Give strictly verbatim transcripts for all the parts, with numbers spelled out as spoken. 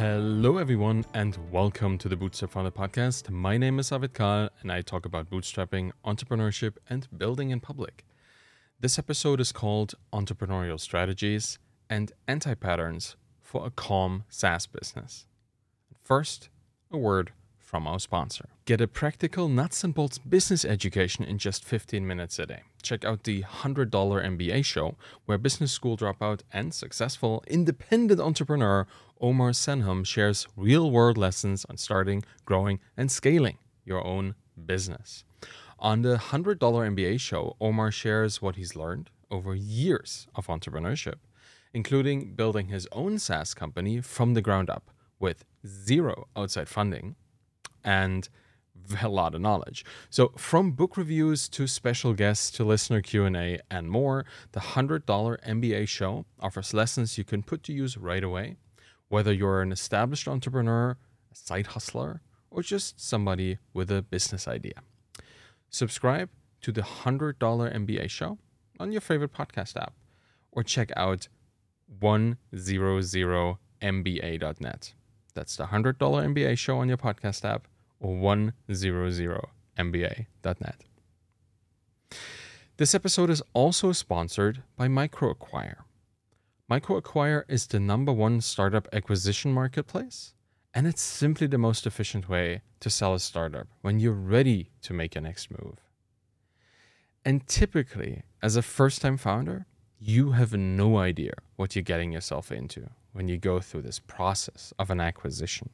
Hello everyone and welcome to the Bootstrap Founder podcast. My name is Arvid Kahl and I talk about bootstrapping, entrepreneurship and building in public. This episode is called Entrepreneurial Strategies and Anti-Patterns for a Calm SaaS Business. First, a word from our sponsor. Get a practical nuts and bolts business education in just fifteen minutes a day. Check out the one hundred dollar M B A Show, where business school dropout and successful independent entrepreneur Omar Senham shares real-world lessons on starting, growing, and scaling your own business. On the one hundred dollar M B A Show, Omar shares what he's learned over years of entrepreneurship, including building his own SaaS company from the ground up with zero outside funding and a lot of knowledge. So from book reviews to special guests to listener Q and A and more, the one hundred dollar M B A Show offers lessons you can put to use right away, whether you're an established entrepreneur, a side hustler, or just somebody with a business idea. Subscribe to the one hundred dollar M B A Show on your favorite podcast app or check out one hundred M B A dot net. That's the one hundred dollar M B A Show on your podcast app or one hundred M B A dot net. This episode is also sponsored by MicroAcquire. MicroAcquire is the number one startup acquisition marketplace, and it's simply the most efficient way to sell a startup when you're ready to make your next move. And typically, as a first-time founder, you have no idea what you're getting yourself into when you go through this process of an acquisition.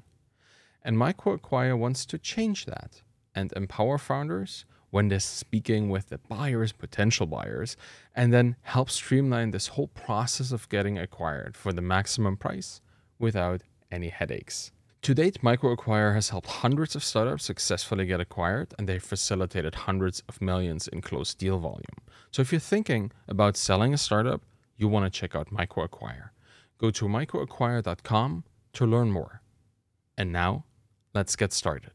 And MicroAcquire wants to change that and empower founders when they're speaking with the buyers, potential buyers, and then help streamline this whole process of getting acquired for the maximum price without any headaches. To date, MicroAcquire has helped hundreds of startups successfully get acquired, and they've facilitated hundreds of millions in closed deal volume. So if you're thinking about selling a startup, you want to check out MicroAcquire. Go to micro acquire dot com to learn more. And now, let's get started.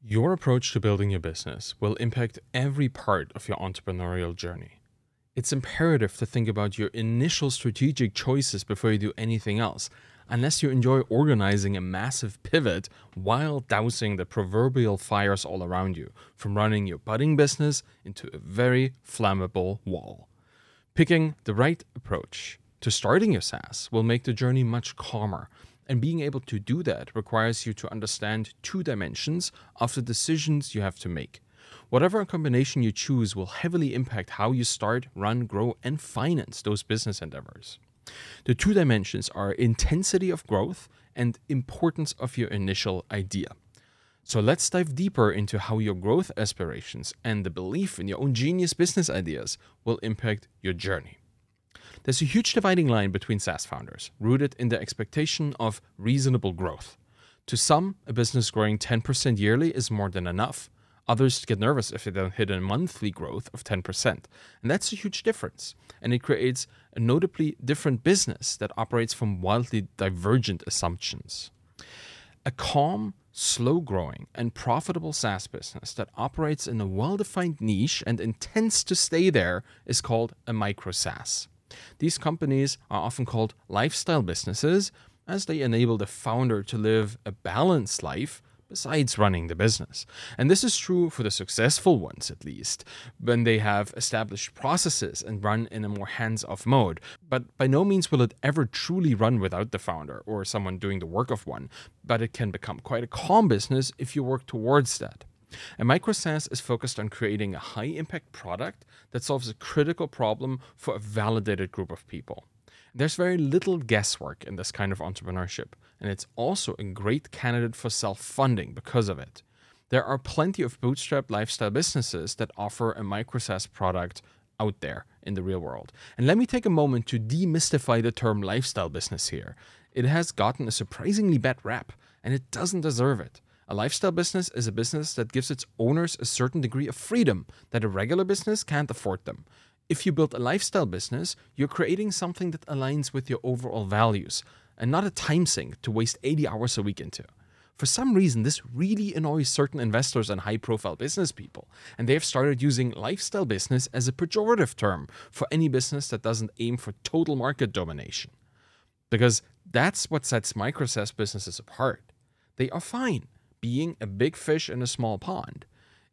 Your approach to building your business will impact every part of your entrepreneurial journey. It's imperative to think about your initial strategic choices before you do anything else, unless you enjoy organizing a massive pivot while dousing the proverbial fires all around you, from running your budding business into a very flammable wall. Picking the right approach to starting your SaaS will make the journey much calmer. And being able to do that requires you to understand two dimensions of the decisions you have to make. Whatever combination you choose will heavily impact how you start, run, grow, and finance those business endeavors. The two dimensions are intensity of growth and importance of your initial idea. So let's dive deeper into how your growth aspirations and the belief in your own genius business ideas will impact your journey. There's a huge dividing line between SaaS founders, rooted in the expectation of reasonable growth. To some, a business growing ten percent yearly is more than enough. Others get nervous if they don't hit a monthly growth of ten percent. And that's a huge difference. And it creates a notably different business that operates from wildly divergent assumptions. A calm, slow-growing, and profitable SaaS business that operates in a well-defined niche and intends to stay there is called a micro-SaaS. These companies are often called lifestyle businesses as they enable the founder to live a balanced life besides running the business. And this is true for the successful ones, at least, when they have established processes and run in a more hands-off mode. But by no means will it ever truly run without the founder or someone doing the work of one, but it can become quite a calm business if you work towards that. A micro-SaaS is focused on creating a high-impact product that solves a critical problem for a validated group of people. There's very little guesswork in this kind of entrepreneurship, and it's also a great candidate for self-funding because of it. There are plenty of bootstrap lifestyle businesses that offer a micro-SaaS product out there in the real world. And let me take a moment to demystify the term lifestyle business here. It has gotten a surprisingly bad rap, and it doesn't deserve it. A lifestyle business is a business that gives its owners a certain degree of freedom that a regular business can't afford them. If you build a lifestyle business, you're creating something that aligns with your overall values and not a time sink to waste eighty hours a week into. For some reason, this really annoys certain investors and high-profile business people, and they have started using lifestyle business as a pejorative term for any business that doesn't aim for total market domination. because that's what sets micro-SaaS businesses apart. They are fine being a big fish in a small pond.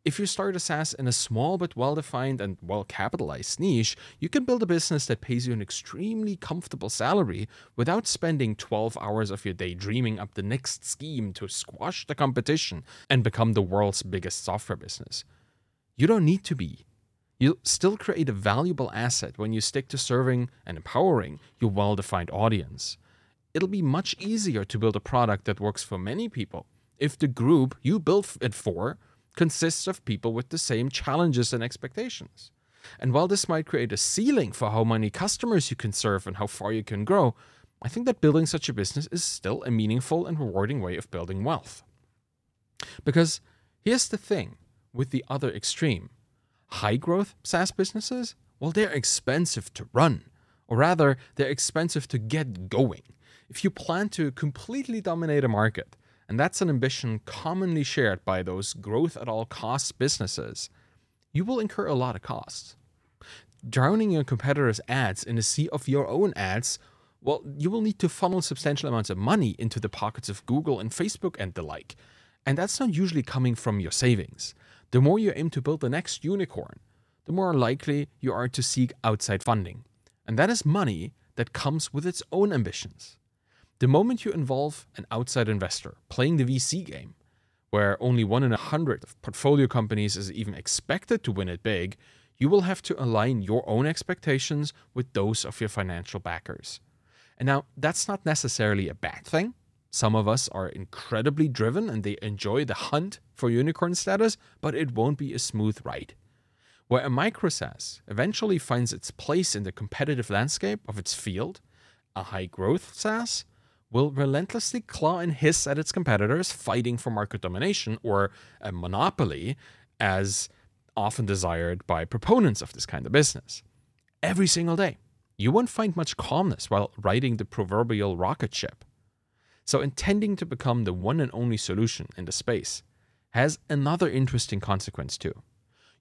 If you start a SaaS in a small but well-defined and well-capitalized niche, you can build a business that pays you an extremely comfortable salary without spending twelve hours of your day dreaming up the next scheme to squash the competition and become the world's biggest software business. You don't need to be. You'll still create a valuable asset when you stick to serving and empowering your well-defined audience. It'll be much easier to build a product that works for many people if the group you built it for consists of people with the same challenges and expectations. And while this might create a ceiling for how many customers you can serve and how far you can grow, I think that building such a business is still a meaningful and rewarding way of building wealth. Because here's the thing with the other extreme. High-growth SaaS businesses, well, they're expensive to run. Or rather, they're expensive to get going. If you plan to completely dominate a market, and that's an ambition commonly shared by those growth-at-all-costs businesses, you will incur a lot of costs. Drowning your competitors' ads in a sea of your own ads, well, you will need to funnel substantial amounts of money into the pockets of Google and Facebook and the like. And that's not usually coming from your savings. The more you aim to build the next unicorn, the more likely you are to seek outside funding. And that is money that comes with its own ambitions. The moment you involve an outside investor playing the V C game, where only one in a hundred of portfolio companies is even expected to win it big, you will have to align your own expectations with those of your financial backers. And now, that's not necessarily a bad thing. Some of us are incredibly driven and they enjoy the hunt for unicorn status, but it won't be a smooth ride. Where a micro-SaaS eventually finds its place in the competitive landscape of its field, a high-growth SaaS will relentlessly claw and hiss at its competitors fighting for market domination or a monopoly, as often desired by proponents of this kind of business. Every single day, you won't find much calmness while riding the proverbial rocket ship. So intending to become the one and only solution in the space has another interesting consequence too.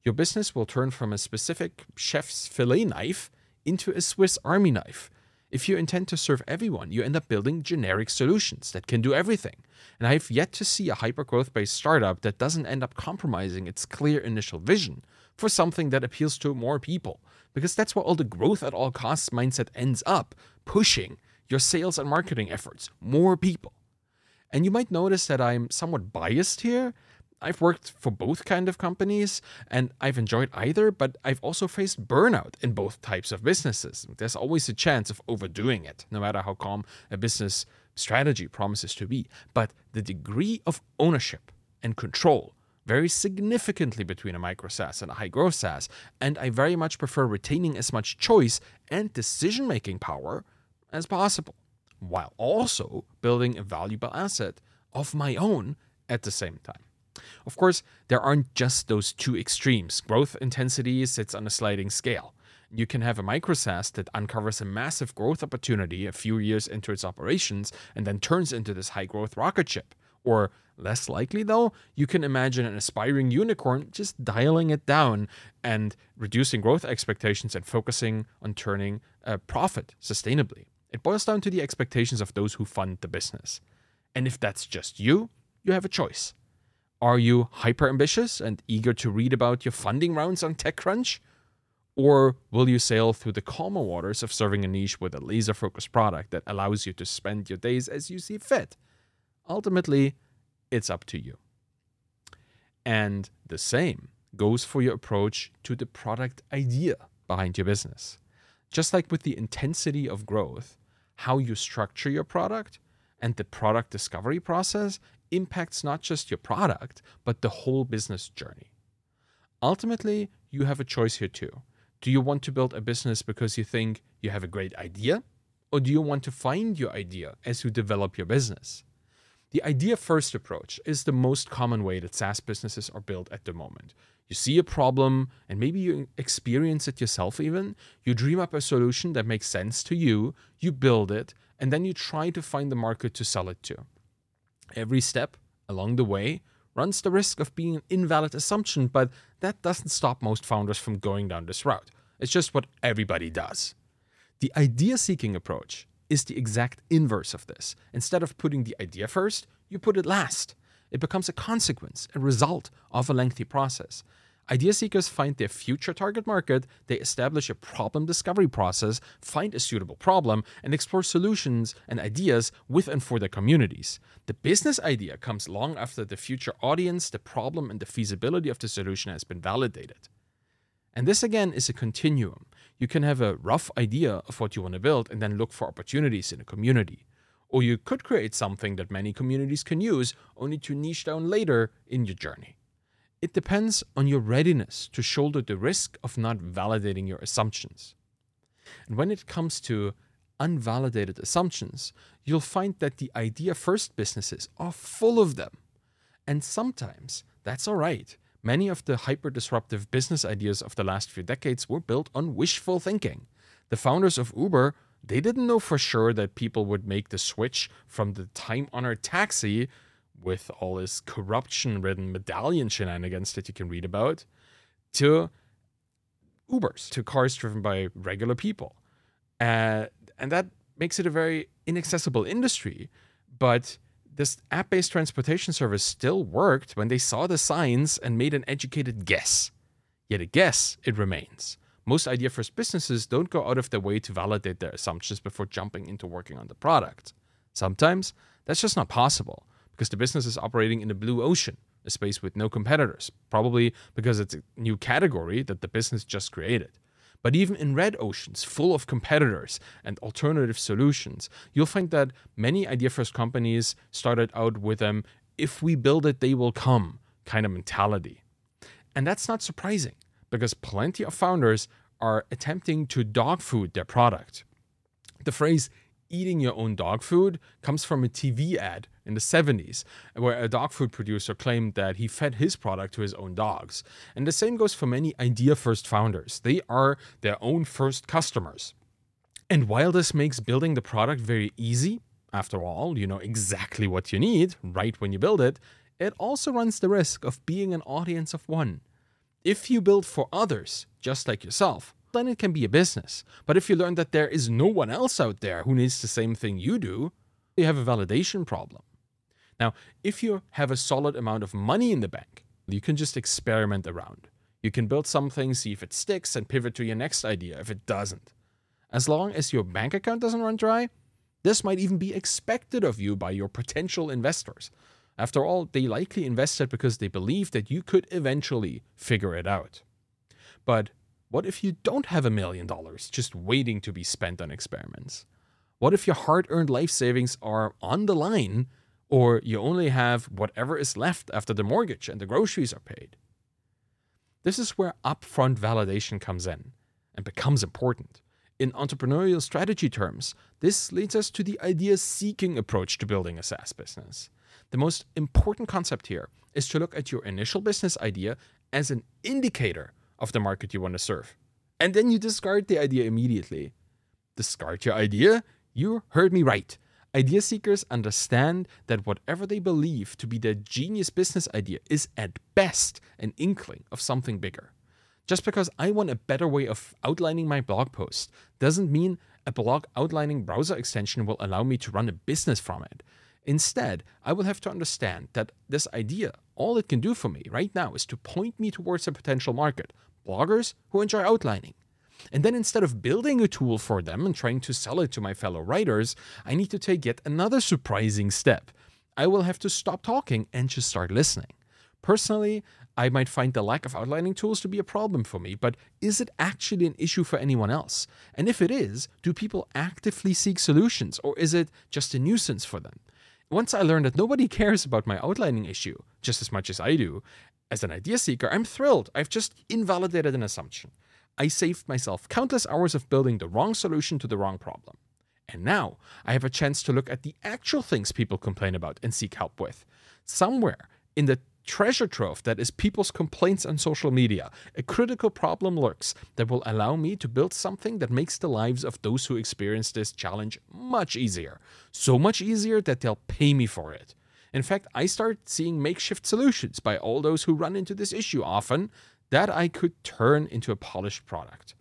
Your business will turn from a specific chef's fillet knife into a Swiss Army knife. If you intend to serve everyone, you end up building generic solutions that can do everything. And I have yet to see a hyper-growth-based startup that doesn't end up compromising its clear initial vision for something that appeals to more people, because that's where all the growth at all costs mindset ends up, pushing your sales and marketing efforts, more people. And you might notice that I'm somewhat biased here. I've worked for both kind of companies, and I've enjoyed either, but I've also faced burnout in both types of businesses. There's always a chance of overdoing it, no matter how calm a business strategy promises to be. But the degree of ownership and control varies significantly between a micro-SaaS and a high-growth SaaS, and I very much prefer retaining as much choice and decision-making power as possible, while also building a valuable asset of my own at the same time. Of course, there aren't just those two extremes. Growth intensity sits on a sliding scale. You can have a micro-SaaS that uncovers a massive growth opportunity a few years into its operations and then turns into this high-growth rocket ship. Or, less likely though, you can imagine an aspiring unicorn just dialing it down and reducing growth expectations and focusing on turning a profit sustainably. It boils down to the expectations of those who fund the business. And if that's just you, you have a choice. Are you hyper-ambitious and eager to read about your funding rounds on TechCrunch? Or will you sail through the calmer waters of serving a niche with a laser-focused product that allows you to spend your days as you see fit? Ultimately, it's up to you. And the same goes for your approach to the product idea behind your business. Just like with the intensity of growth, how you structure your product and the product discovery process impacts not just your product, but the whole business journey. Ultimately, you have a choice here too. Do you want to build a business because you think you have a great idea? Or do you want to find your idea as you develop your business? The idea-first approach is the most common way that SaaS businesses are built at the moment. You see a problem, and maybe you experience it yourself even. You dream up a solution that makes sense to you, you build it, and then you try to find the market to sell it to. Every step along the way runs the risk of being an invalid assumption, but that doesn't stop most founders from going down this route. It's just what everybody does. The idea-seeking approach is the exact inverse of this. Instead of putting the idea first, you put it last. It becomes a consequence, a result of a lengthy process. Idea seekers find their future target market, they establish a problem discovery process, find a suitable problem, and explore solutions and ideas with and for their communities. The business idea comes long after the future audience, the problem, and the feasibility of the solution has been validated. And this again is a continuum. You can have a rough idea of what you want to build and then look for opportunities in a community. Or you could create something that many communities can use, only to niche down later in your journey. It depends on your readiness to shoulder the risk of not validating your assumptions. And when it comes to unvalidated assumptions, you'll find that the idea-first businesses are full of them. And sometimes that's all right. Many of the hyper-disruptive business ideas of the last few decades were built on wishful thinking. The founders of Uber, they didn't know for sure that people would make the switch from the time-honored taxi with all this corruption-ridden medallion shenanigans that you can read about, to Ubers, to cars driven by regular people. Uh, and that makes it a very inaccessible industry. But this app-based transportation service still worked when they saw the signs and made an educated guess. Yet a guess, it remains. Most idea-first businesses don't go out of their way to validate their assumptions before jumping into working on the product. Sometimes, that's just not possible, because the business is operating in the blue ocean, a space with no competitors, probably because it's a new category that the business just created. But even in red oceans, full of competitors and alternative solutions, you'll find that many idea-first companies started out with an "if we build it, they will come" kind of mentality. And that's not surprising, because plenty of founders are attempting to dog food their product. The phrase "eating your own dog food" comes from a T V ad in the seventies, where a dog food producer claimed that he fed his product to his own dogs. And the same goes for many idea-first founders. They are their own first customers. And while this makes building the product very easy, after all, you know exactly what you need right when you build it, it also runs the risk of being an audience of one. If you build for others, just like yourself, then it can be a business. But if you learn that there is no one else out there who needs the same thing you do, you have a validation problem. Now, if you have a solid amount of money in the bank, you can just experiment around. You can build something, see if it sticks, and pivot to your next idea if it doesn't. As long as your bank account doesn't run dry, this might even be expected of you by your potential investors. After all, they likely invested because they believed that you could eventually figure it out. But what if you don't have a million dollars just waiting to be spent on experiments? What if your hard-earned life savings are on the line, or you only have whatever is left after the mortgage and the groceries are paid? This is where upfront validation comes in and becomes important. In entrepreneurial strategy terms, this leads us to the idea-seeking approach to building a SaaS business. The most important concept here is to look at your initial business idea as an indicator of the market you want to serve. And then you discard the idea immediately. Discard your idea? You heard me right. Idea seekers understand that whatever they believe to be their genius business idea is at best an inkling of something bigger. Just because I want a better way of outlining my blog post doesn't mean a blog outlining browser extension will allow me to run a business from it. Instead, I will have to understand that this idea, all it can do for me right now is to point me towards a potential market, bloggers who enjoy outlining. And then instead of building a tool for them and trying to sell it to my fellow writers, I need to take yet another surprising step. I will have to stop talking and just start listening. Personally, I might find the lack of outlining tools to be a problem for me, but is it actually an issue for anyone else? And if it is, do people actively seek solutions, or is it just a nuisance for them? Once I learned that nobody cares about my outlining issue just as much as I do, as an idea seeker, I'm thrilled. I've just invalidated an assumption. I saved myself countless hours of building the wrong solution to the wrong problem. And now I have a chance to look at the actual things people complain about and seek help with. Somewhere in the treasure trove that is people's complaints on social media, a critical problem lurks that will allow me to build something that makes the lives of those who experience this challenge much easier. So much easier that they'll pay me for it. In fact, I start seeing makeshift solutions by all those who run into this issue often that I could turn into a polished product.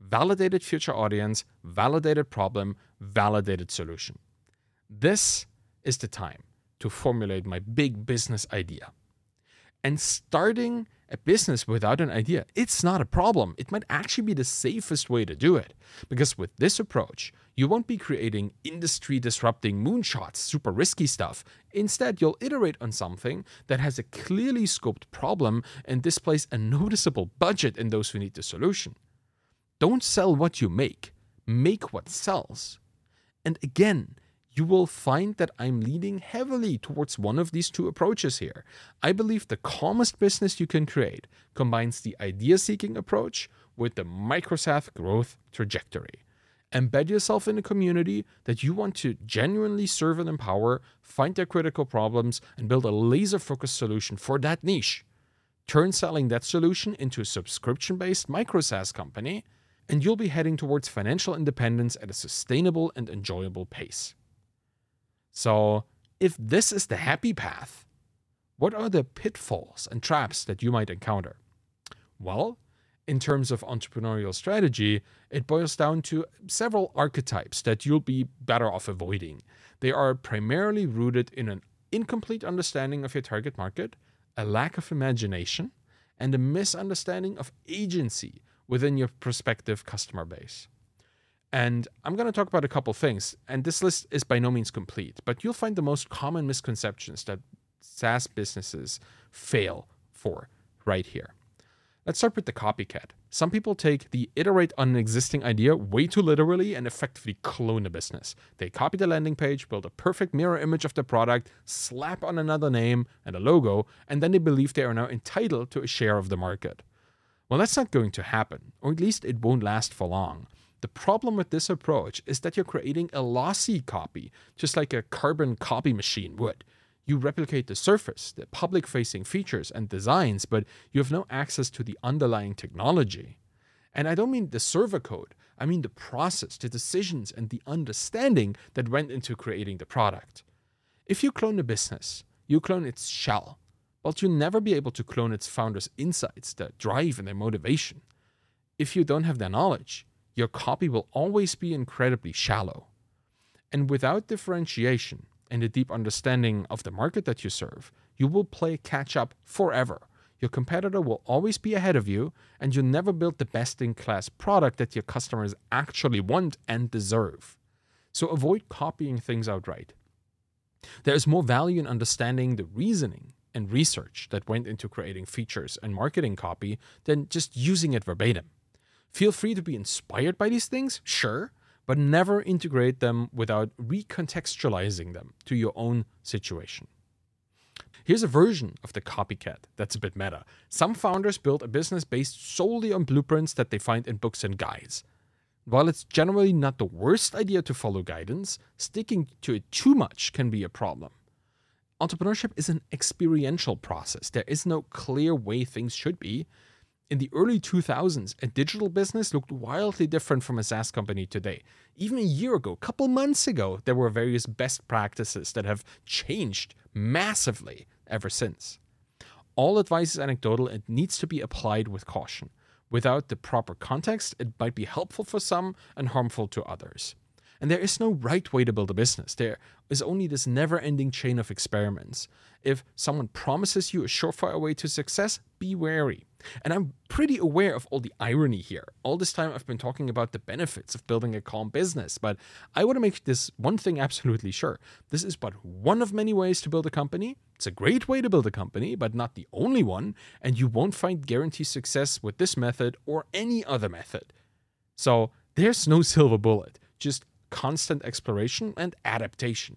Validated future audience, validated problem, validated solution. This is the time to formulate my big business idea. And starting a business without an idea, it's not a problem. It might actually be the safest way to do it. Because with this approach, you won't be creating industry-disrupting moonshots, super risky stuff. Instead, you'll iterate on something that has a clearly scoped problem and displays a noticeable budget in those who need the solution. Don't sell what you make. Make what sells. And again, you will find that I'm leaning heavily towards one of these two approaches here. I believe the calmest business you can create combines the idea-seeking approach with the Microsoft growth trajectory. Embed yourself in a community that you want to genuinely serve and empower, find their critical problems, and build a laser-focused solution for that niche. Turn selling that solution into a subscription-based micro-SaaS company, and you'll be heading towards financial independence at a sustainable and enjoyable pace. So, if this is the happy path, what are the pitfalls and traps that you might encounter? Well, in terms of entrepreneurial strategy, it boils down to several archetypes that you'll be better off avoiding. They are primarily rooted in an incomplete understanding of your target market, a lack of imagination, and a misunderstanding of agency within your prospective customer base. And I'm going to talk about a couple things, and this list is by no means complete, but you'll find the most common misconceptions that SaaS businesses fail for right here. Let's start with the copycat. Some people take the iterate on an existing idea way too literally and effectively clone a business. They copy the landing page, build a perfect mirror image of the product, slap on another name and a logo, and then they believe they are now entitled to a share of the market. Well, that's not going to happen, or at least it won't last for long. The problem with this approach is that you're creating a lossy copy, just like a carbon copy machine would. You replicate the surface, the public-facing features and designs, but you have no access to the underlying technology. And I don't mean the server code. I mean the process, the decisions, and the understanding that went into creating the product. If you clone a business, you clone its shell, but you'll never be able to clone its founders' insights, their drive, and their motivation. If you don't have their knowledge, your copy will always be incredibly shallow. And without differentiation and a deep understanding of the market that you serve, you will play catch-up forever. Your competitor will always be ahead of you, and you'll never build the best-in-class product that your customers actually want and deserve. So avoid copying things outright. There is more value in understanding the reasoning and research that went into creating features and marketing copy than just using it verbatim. Feel free to be inspired by these things, sure, but never integrate them without recontextualizing them to your own situation. Here's a version of the copycat that's a bit meta. Some founders build a business based solely on blueprints that they find in books and guides. While it's generally not the worst idea to follow guidance, sticking to it too much can be a problem. Entrepreneurship is an experiential process. There is no clear way things should be. In the early two thousands, a digital business looked wildly different from a SaaS company today. Even a year ago, a couple months ago, there were various best practices that have changed massively ever since. All advice is anecdotal and needs to be applied with caution. Without the proper context, it might be helpful for some and harmful to others. And there is no right way to build a business. There is only this never-ending chain of experiments. If someone promises you a surefire way to success, be wary. And I'm pretty aware of all the irony here. All this time I've been talking about the benefits of building a calm business, but I want to make this one thing absolutely sure. This is but one of many ways to build a company. It's a great way to build a company, but not the only one. And you won't find guaranteed success with this method or any other method. So there's no silver bullet. Just constant exploration and adaptation.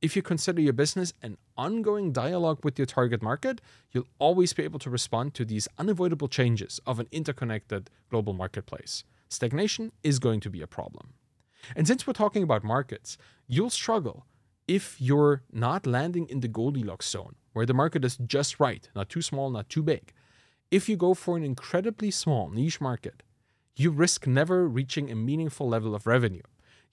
If you consider your business an ongoing dialogue with your target market, you'll always be able to respond to these unavoidable changes of an interconnected global marketplace. Stagnation is going to be a problem. And since we're talking about markets, you'll struggle if you're not landing in the Goldilocks zone, where the market is just right, not too small, not too big. If you go for an incredibly small niche market, you risk never reaching a meaningful level of revenue.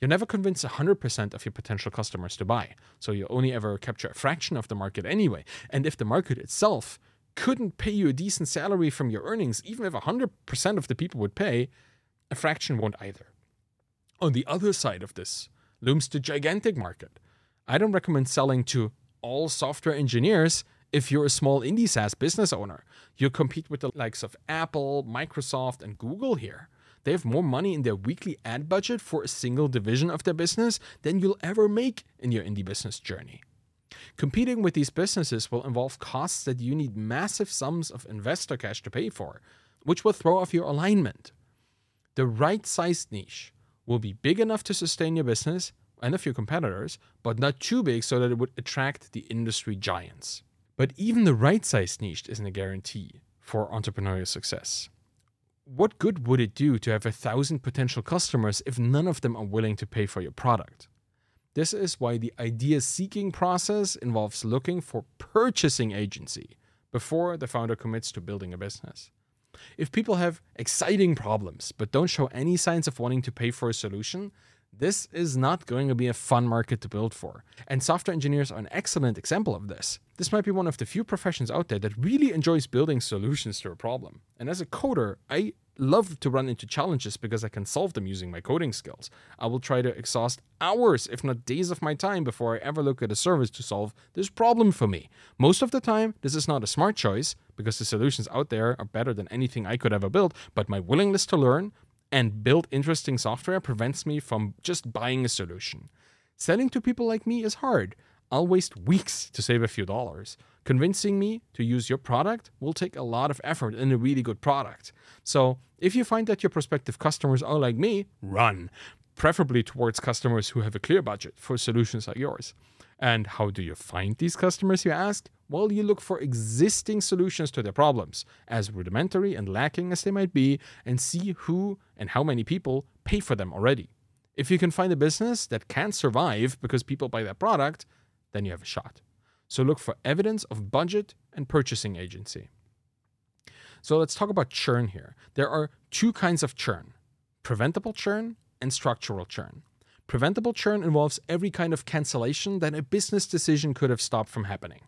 You never convince one hundred percent of your potential customers to buy, so you only ever capture a fraction of the market anyway. And if the market itself couldn't pay you a decent salary from your earnings, even if one hundred percent of the people would pay, a fraction won't either. On the other side of this looms the gigantic market. I don't recommend selling to all software engineers if you're a small indie SaaS business owner. You compete with the likes of Apple, Microsoft, and Google here. They have more money in their weekly ad budget for a single division of their business than you'll ever make in your indie business journey. Competing with these businesses will involve costs that you need massive sums of investor cash to pay for, which will throw off your alignment. The right-sized niche will be big enough to sustain your business and a few competitors, but not too big so that it would attract the industry giants. But even the right-sized niche isn't a guarantee for entrepreneurial success. What good would it do to have a thousand potential customers if none of them are willing to pay for your product? This is why the idea-seeking process involves looking for purchasing agency before the founder commits to building a business. If people have exciting problems but don't show any signs of wanting to pay for a solution, this is not going to be a fun market to build for. And software engineers are an excellent example of this. This might be one of the few professions out there that really enjoys building solutions to a problem. And as a coder, I love to run into challenges because I can solve them using my coding skills. I will try to exhaust hours, if not days of my time before I ever look at a service to solve this problem for me. Most of the time, this is not a smart choice because the solutions out there are better than anything I could ever build, but my willingness to learn and build interesting software prevents me from just buying a solution. Selling to people like me is hard. I'll waste weeks to save a few dollars. Convincing me to use your product will take a lot of effort and a really good product. So if you find that your prospective customers are like me, run, preferably towards customers who have a clear budget for solutions like yours. And how do you find these customers, you ask? Well, you look for existing solutions to their problems, as rudimentary and lacking as they might be, and see who and how many people pay for them already. If you can find a business that can't survive because people buy that product, then you have a shot. So look for evidence of budget and purchasing agency. So let's talk about churn here. There are two kinds of churn: preventable churn and structural churn. Preventable churn involves every kind of cancellation that a business decision could have stopped from happening.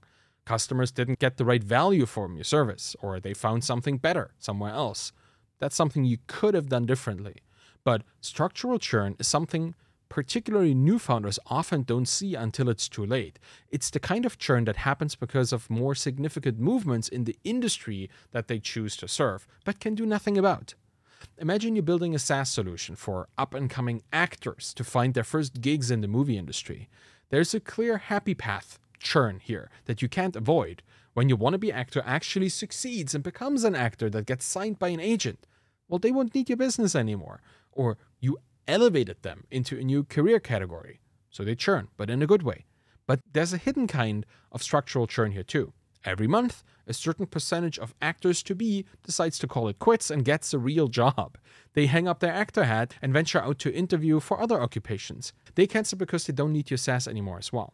Customers didn't get the right value from your service, or they found something better somewhere else. That's something you could have done differently. But structural churn is something particularly new founders often don't see until it's too late. It's the kind of churn that happens because of more significant movements in the industry that they choose to serve, but can do nothing about. Imagine you're building a SaaS solution for up-and-coming actors to find their first gigs in the movie industry. There's a clear happy path churn here that you can't avoid. When your wannabe actor actually succeeds and becomes an actor that gets signed by an agent, well, they won't need your business anymore. Or you elevated them into a new career category. So they churn, but in a good way. But there's a hidden kind of structural churn here too. Every month, a certain percentage of actors-to-be decides to call it quits and gets a real job. They hang up their actor hat and venture out to interview for other occupations. They cancel because they don't need your SaaS anymore as well.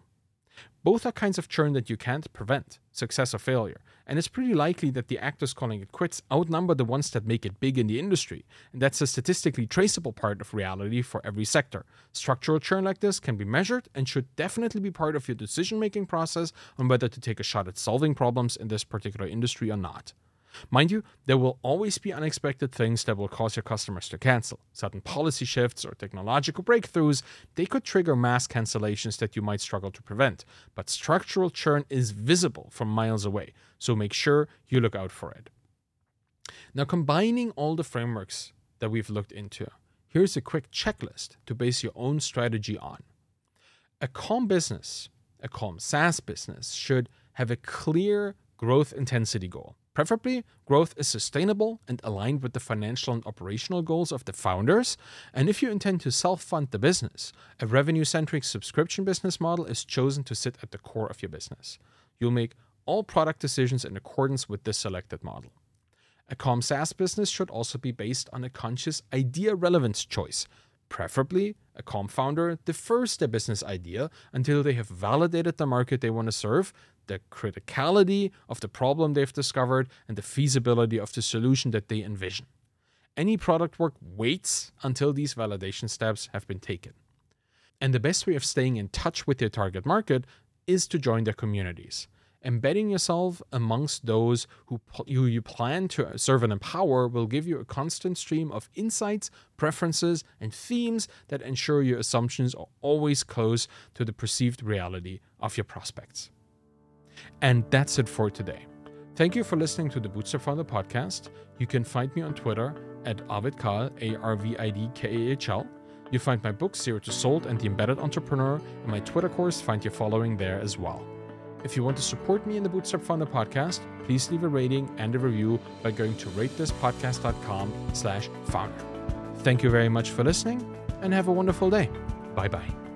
Both are kinds of churn that you can't prevent, success or failure, and it's pretty likely that the actors calling it quits outnumber the ones that make it big in the industry, and that's a statistically traceable part of reality for every sector. Structural churn like this can be measured and should definitely be part of your decision-making process on whether to take a shot at solving problems in this particular industry or not. Mind you, there will always be unexpected things that will cause your customers to cancel. Sudden policy shifts or technological breakthroughs, they could trigger mass cancellations that you might struggle to prevent. But structural churn is visible from miles away, so make sure you look out for it. Now, combining all the frameworks that we've looked into, here's a quick checklist to base your own strategy on. A calm business, a calm SaaS business, should have a clear growth intensity goal. Preferably, growth is sustainable and aligned with the financial and operational goals of the founders. And if you intend to self-fund the business, a revenue-centric subscription business model is chosen to sit at the core of your business. You'll make all product decisions in accordance with this selected model. A calm SaaS business should also be based on a conscious idea relevance choice. Preferably, a calm founder defers their business idea until they have validated the market they want to serve, the criticality of the problem they've discovered, and the feasibility of the solution that they envision. Any product work waits until these validation steps have been taken. And the best way of staying in touch with your target market is to join their communities. Embedding yourself amongst those who you, you plan to serve and empower will give you a constant stream of insights, preferences, and themes that ensure your assumptions are always close to the perceived reality of your prospects. And that's it for today. Thank you for listening to the Bootstrap Founder podcast. You can find me on Twitter at Arvid Kahl, A R V I D K A H L. You'll find my book, Zero to Sold and the Embedded Entrepreneur, and my Twitter course, Find Your Following, there as well. If you want to support me in the Bootstrap Founder podcast, please leave a rating and a review by going to ratethispodcast.com slash founder. Thank you very much for listening and have a wonderful day. Bye-bye.